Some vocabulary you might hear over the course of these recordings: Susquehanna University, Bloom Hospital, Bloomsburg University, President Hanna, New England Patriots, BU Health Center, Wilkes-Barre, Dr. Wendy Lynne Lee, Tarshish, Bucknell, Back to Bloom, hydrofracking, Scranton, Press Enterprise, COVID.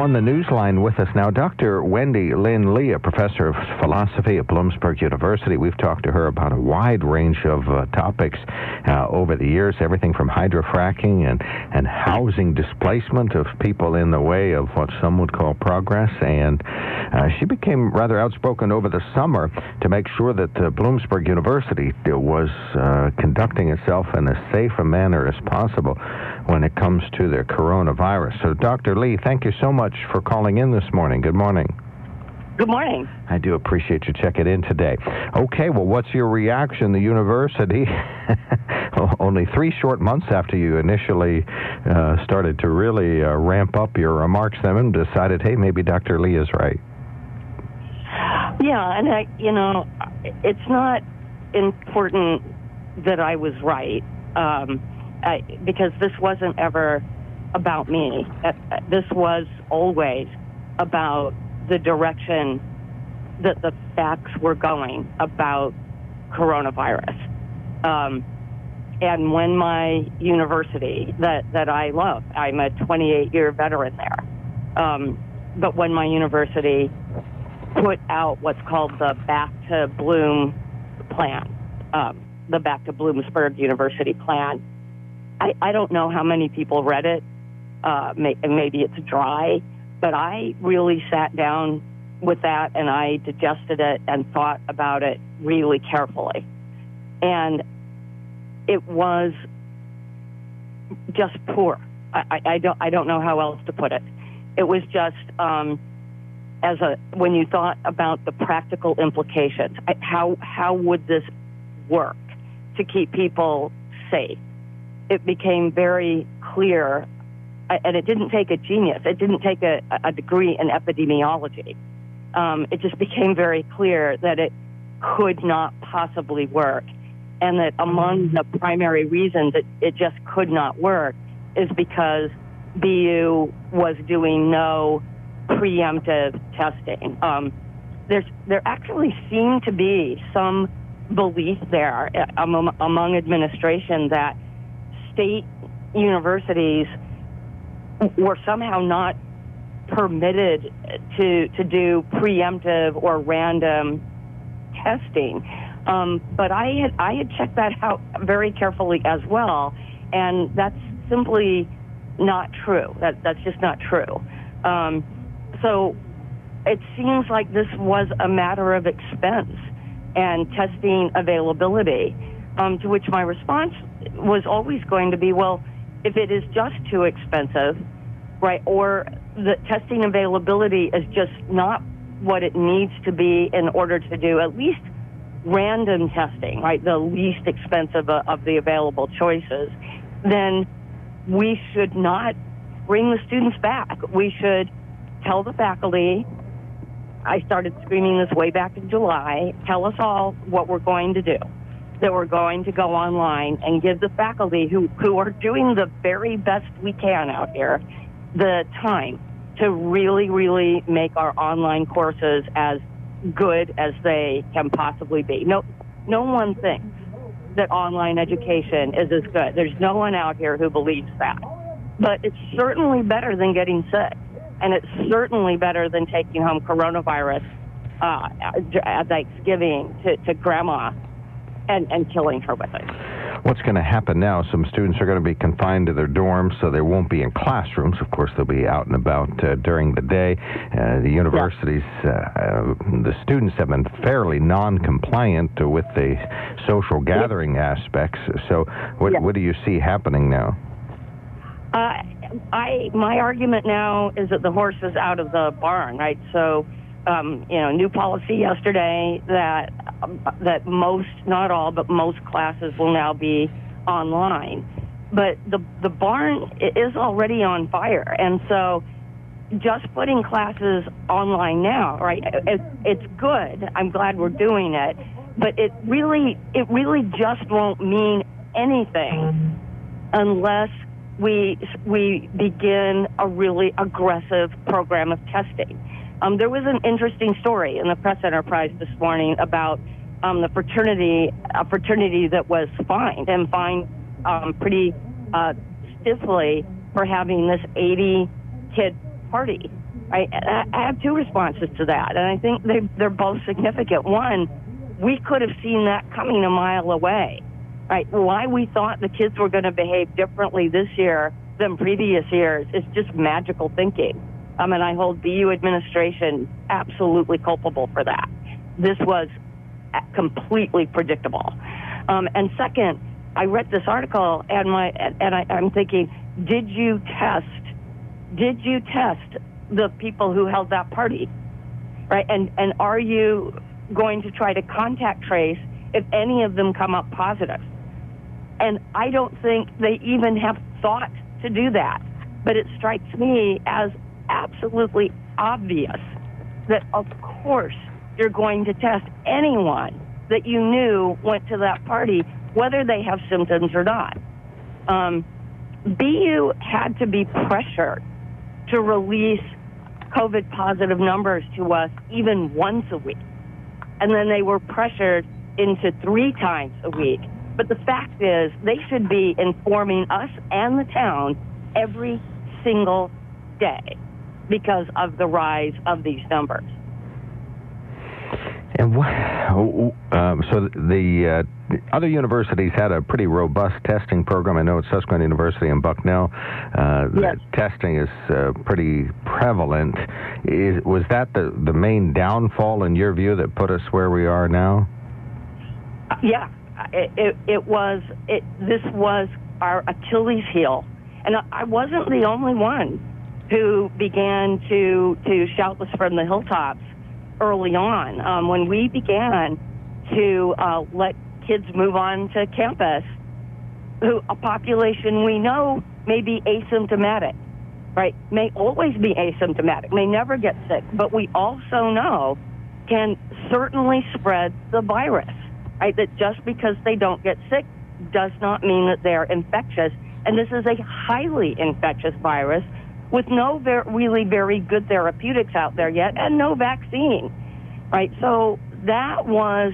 on the news line with us now, Dr. Wendy Lynne Lee, a professor of philosophy at Bloomsburg University. We've talked to her about a wide range of topics over the years, everything from hydrofracking and housing displacement of people in the way of what some would call progress. And she became rather outspoken over the summer to make sure that Bloomsburg University was conducting itself in as safe a manner as possible when it comes to the coronavirus. So, Dr. Lee, thank you so much for calling in this morning. Good morning. Good morning. I do appreciate you checking in today. Okay, well, what's your reaction? The university, only 3 short months after you initially started to really ramp up your remarks, then decided, hey, maybe Dr. Lee is right. Yeah, and it's not important that I was right, because this wasn't ever about me. This was always about the direction that the facts were going about coronavirus. And when my university that I love, I'm a 28-year veteran there, but when my university put out what's called the Back to Bloom plan, the Back to Bloomsburg University plan, I don't know how many people read it. Maybe it's dry, but I really sat down with that and I digested it and thought about it really carefully. And it was just poor. I don't know how else to put it. It was just when you thought about the practical implications, how would this work to keep people safe? It became very clear. And it didn't take a genius. It didn't take a degree in epidemiology. It just became very clear that it could not possibly work, and that among the primary reasons it just could not work is because BU was doing no preemptive testing. There actually seemed to be some belief there among administration that state universities were somehow not permitted to do preemptive or random testing. But I had checked that out very carefully as well, and that's simply not true. That's just not true. So it seems like this was a matter of expense and testing availability, to which my response was always going to be, well, if it is just too expensive, right, or the testing availability is just not what it needs to be in order to do at least random testing, right, the least expensive of the available choices, then we should not bring the students back. We should tell the faculty, I started screaming this way back in July, tell us all what we're going to do, that we're going to go online, and give the faculty who are doing the very best we can out here the time to really, really make our online courses as good as they can possibly be. No one thinks that online education is as good. There's no one out here who believes that. But it's certainly better than getting sick, and it's certainly better than taking home coronavirus at Thanksgiving to Grandma and killing her with it. What's going to happen now? Some students are going to be confined to their dorms, so they won't be in classrooms. Of course, they'll be out and about during the day. The universities, the students have been fairly non-compliant with the social gathering aspects. So what do you see happening now? My argument now is that the horse is out of the barn, right? So, new policy yesterday that most, not all, but most classes will now be online. But the barn is already on fire, and so just putting classes online now, right? It's good. I'm glad we're doing it, but it really just won't mean anything unless we begin a really aggressive program of testing. There was an interesting story in the Press Enterprise this morning about a fraternity that was fined pretty stiffly for having this 80-kid party. I have two responses to that, and I think they're both significant. One, we could have seen that coming a mile away. Right? Why we thought the kids were going to behave differently this year than previous years is just magical thinking. And I hold BU administration absolutely culpable for that. This was completely predictable. And second, I read this article and I'm thinking, did you test the people who held that party, right? And are you going to try to contact trace if any of them come up positive? And I don't think they even have thought to do that. But it strikes me as absolutely obvious that, of course, you're going to test anyone that you knew went to that party, whether they have symptoms or not. BU had to be pressured to release COVID positive numbers to us even once a week. And then they were pressured into 3 times a week. But the fact is, they should be informing us and the town every single day because of the rise of these numbers. And so the other universities had a pretty robust testing program. I know at Susquehanna University and Bucknell, yes, the testing is pretty prevalent. Was that the main downfall in your view that put us where we are now? Yeah, it was. This was our Achilles heel, and I wasn't the only one who began to shout this from the hilltops early on. When we began to let kids move on to campus, who a population we know may be asymptomatic, right, may always be asymptomatic, may never get sick, but we also know can certainly spread the virus, right, that just because they don't get sick does not mean that they're infectious. And this is a highly infectious virus with no really very good therapeutics out there yet and no vaccine, right? So that was,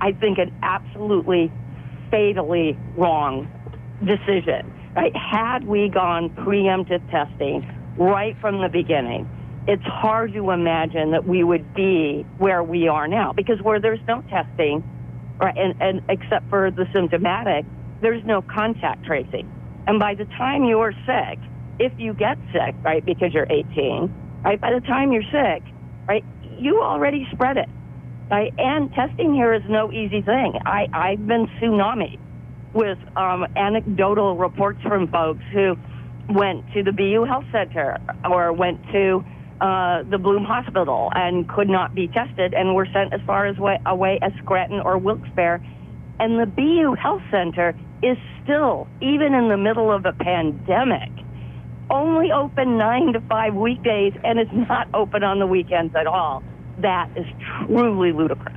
I think, an absolutely fatally wrong decision, right? Had we gone preemptive testing right from the beginning, it's hard to imagine that we would be where we are now, because where there's no testing, right, and except for the symptomatic, there's no contact tracing. And by the time you are sick, if you get sick, right, because you're 18, right, by the time you're sick, right, you already spread it, right? And testing here is no easy thing. I've been tsunami with anecdotal reports from folks who went to the BU Health Center or went to the Bloom Hospital and could not be tested and were sent as far as away as Scranton or Wilkes-Barre. And the BU Health Center is still, even in the middle of a pandemic, only open 9 to 5 weekdays, and it's not open on the weekends at all. That is truly ludicrous.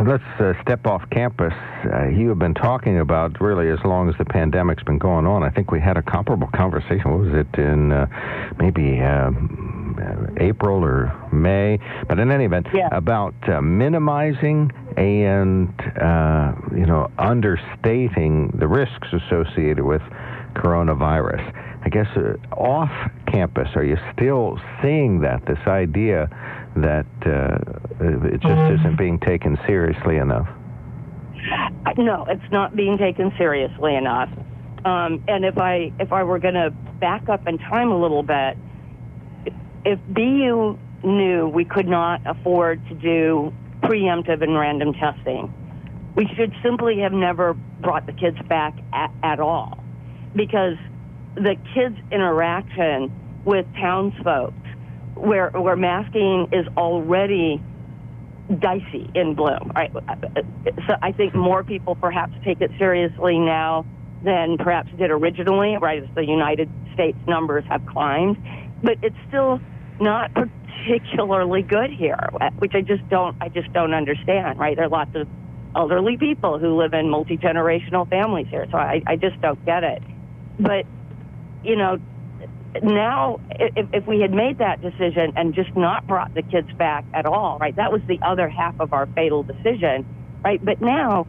Let's step off campus. You have been talking about really as long as the pandemic's been going on. I think we had a comparable conversation. What was it in maybe April or May? But in any event, yeah, about minimizing and understating the risks associated with coronavirus. I guess off campus, are you still seeing that, this idea that it just isn't being taken seriously enough? No, it's not being taken seriously enough. And if I were going to back up in time a little bit, if BU knew we could not afford to do preemptive and random testing, we should simply have never brought the kids back at all. Because the kids' interaction with townsfolk, where masking is already dicey in Bloom, right? So I think more people perhaps take it seriously now than perhaps did originally, right, as the United States numbers have climbed. But it's still not particularly good here, which I just don't understand, right? There are lots of elderly people who live in multi-generational families here, so I just don't get it. But, you know, now if we had made that decision and just not brought the kids back at all, right, that was the other half of our fatal decision, right? But now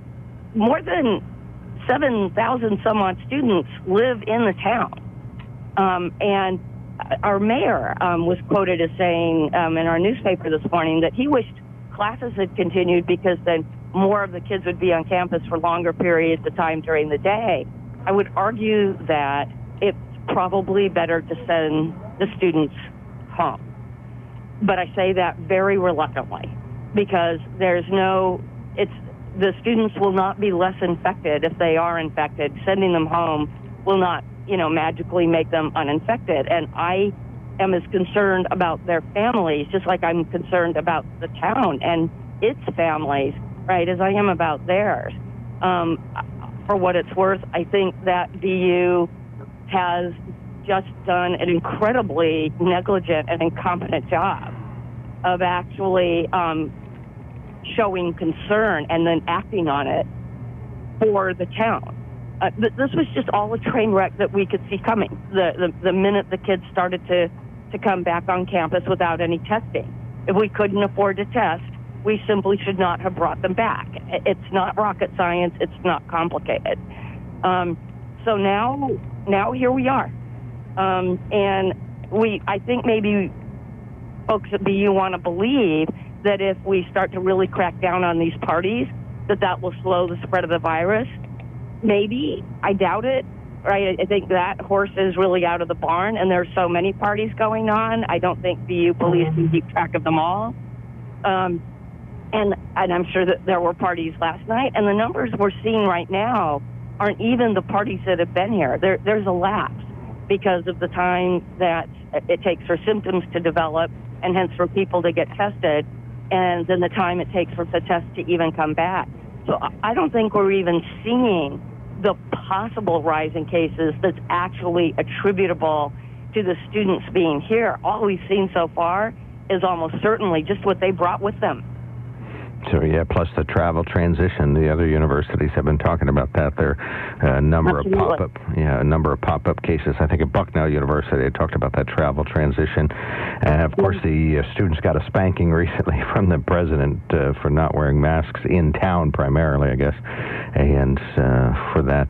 more than 7,000 some odd students live in the town. And our mayor was quoted as saying in our newspaper this morning that he wished classes had continued because then more of the kids would be on campus for longer periods of time during the day. I would argue that it's probably better to send the students home. But I say that very reluctantly because there's no, it's, the students will not be less infected if they are infected. Sending them home will not, you know, magically make them uninfected. And I am as concerned about their families, just like I'm concerned about the town and its families, right, as I am about theirs. For what it's worth, I think that BU has just done an incredibly negligent and incompetent job of actually showing concern and then acting on it for the town. This was just all a train wreck that we could see coming the minute the kids started to come back on campus without any testing. If we couldn't afford to test, we simply should not have brought them back. It's not rocket science. It's not complicated. So now here we are. And I think maybe folks at BU want to believe that if we start to really crack down on these parties, that will slow the spread of the virus. Maybe. I doubt it, right? I think that horse is really out of the barn, and there's so many parties going on. I don't think BU police can keep track of them all. And I'm sure that there were parties last night, and the numbers we're seeing right now aren't even the parties that have been here. There's a lapse because of the time that it takes for symptoms to develop and hence for people to get tested, and then the time it takes for the test to even come back. So I don't think we're even seeing the possible rise in cases that's actually attributable to the students being here. All we've seen so far is almost certainly just what they brought with them. So, yeah, plus the travel transition. The other universities have been talking about that. There are a number of pop-up cases. I think at Bucknell University, they talked about that travel transition. And, of course, the students got a spanking recently from the president for not wearing masks in town primarily, I guess. And for that,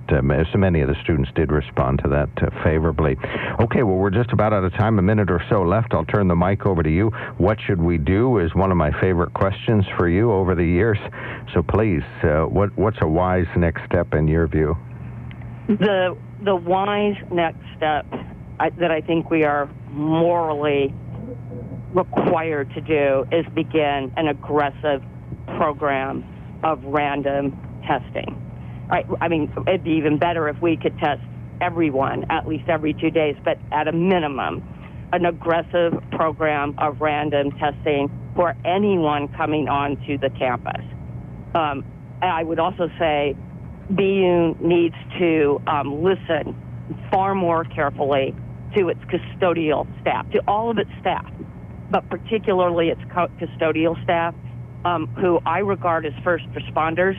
so many of the students did respond to that favorably. Okay, well, we're just about out of time. A minute or so left. I'll turn the mic over to you. What should we do is one of my favorite questions for you over the years. So please, what's a wise next step in your view? The wise next step that I think we are morally required to do is begin an aggressive program of random testing. Right? I mean, it'd be even better if we could test everyone at least every 2 days, but at a minimum, an aggressive program of random testing for anyone coming onto the campus. I would also say BU needs to listen far more carefully to its custodial staff, to all of its staff, but particularly its custodial staff, who I regard as first responders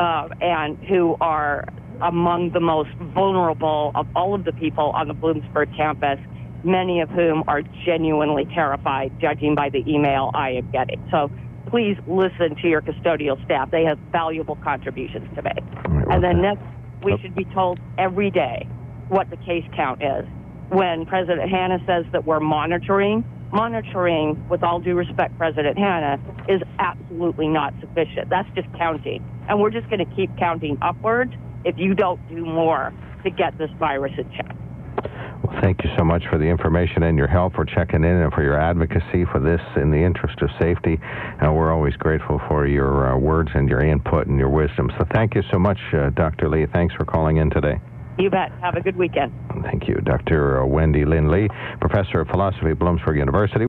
and who are among the most vulnerable of all of the people on the Bloomsburg campus, many of whom are genuinely terrified, judging by the email I am getting. So please listen to your custodial staff. They have valuable contributions to make. And then next, we should be told every day what the case count is. When President Hanna says that we're monitoring, with all due respect, President Hanna, is absolutely not sufficient. That's just counting. And we're just going to keep counting upwards if you don't do more to get this virus in check. Well, thank you so much for the information and your help, for checking in, and for your advocacy for this in the interest of safety. We're always grateful for your words and your input and your wisdom. So thank you so much, Dr. Lee. Thanks for calling in today. You bet. Have a good weekend. Thank you. Dr. Wendy Lynne Lee, professor of philosophy at Bloomsburg University.